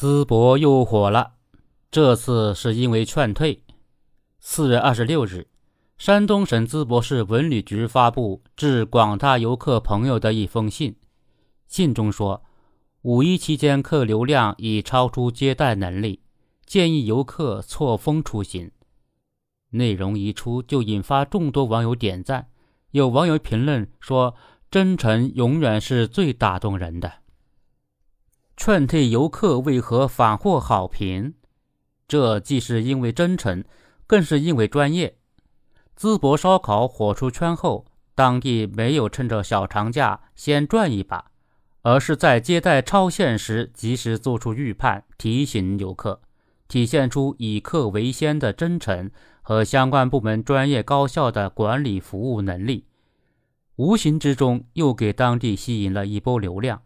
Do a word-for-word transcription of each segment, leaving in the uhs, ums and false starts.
淄博又火了，这次是因为劝退。四月二十六日，山东省淄博市文旅局发布致广大游客朋友的一封信，信中说，五一期间客流量已超出接待能力，建议游客错峰出行。内容一出就引发众多网友点赞，有网友评论说，真诚永远是最打动人的。劝退游客为何反获好评？这既是因为真诚，更是因为专业。淄博烧烤火出圈后，当地没有趁着小长假先赚一把，而是在接待超限时及时做出预判，提醒游客，体现出以客为先的真诚和相关部门专业高效的管理服务能力，无形之中又给当地吸引了一波流量。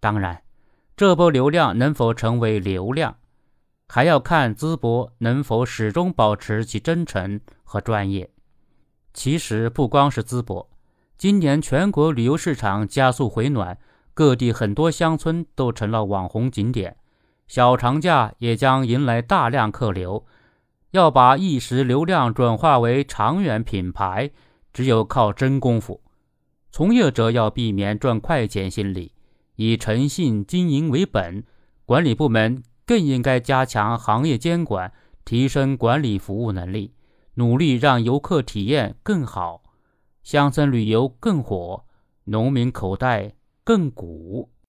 当然，这波流量能否成为流量，还要看淄博能否始终保持其真诚和专业。其实不光是淄博，今年全国旅游市场加速回暖，各地很多乡村都成了网红景点，小长假也将迎来大量客流。要把一时流量转化为长远品牌，只有靠真功夫。从业者要避免赚快钱心理，以诚信经营为本，管理部门更应该加强行业监管，提升管理服务能力，努力让游客体验更好，乡村旅游更火，农民口袋更鼓。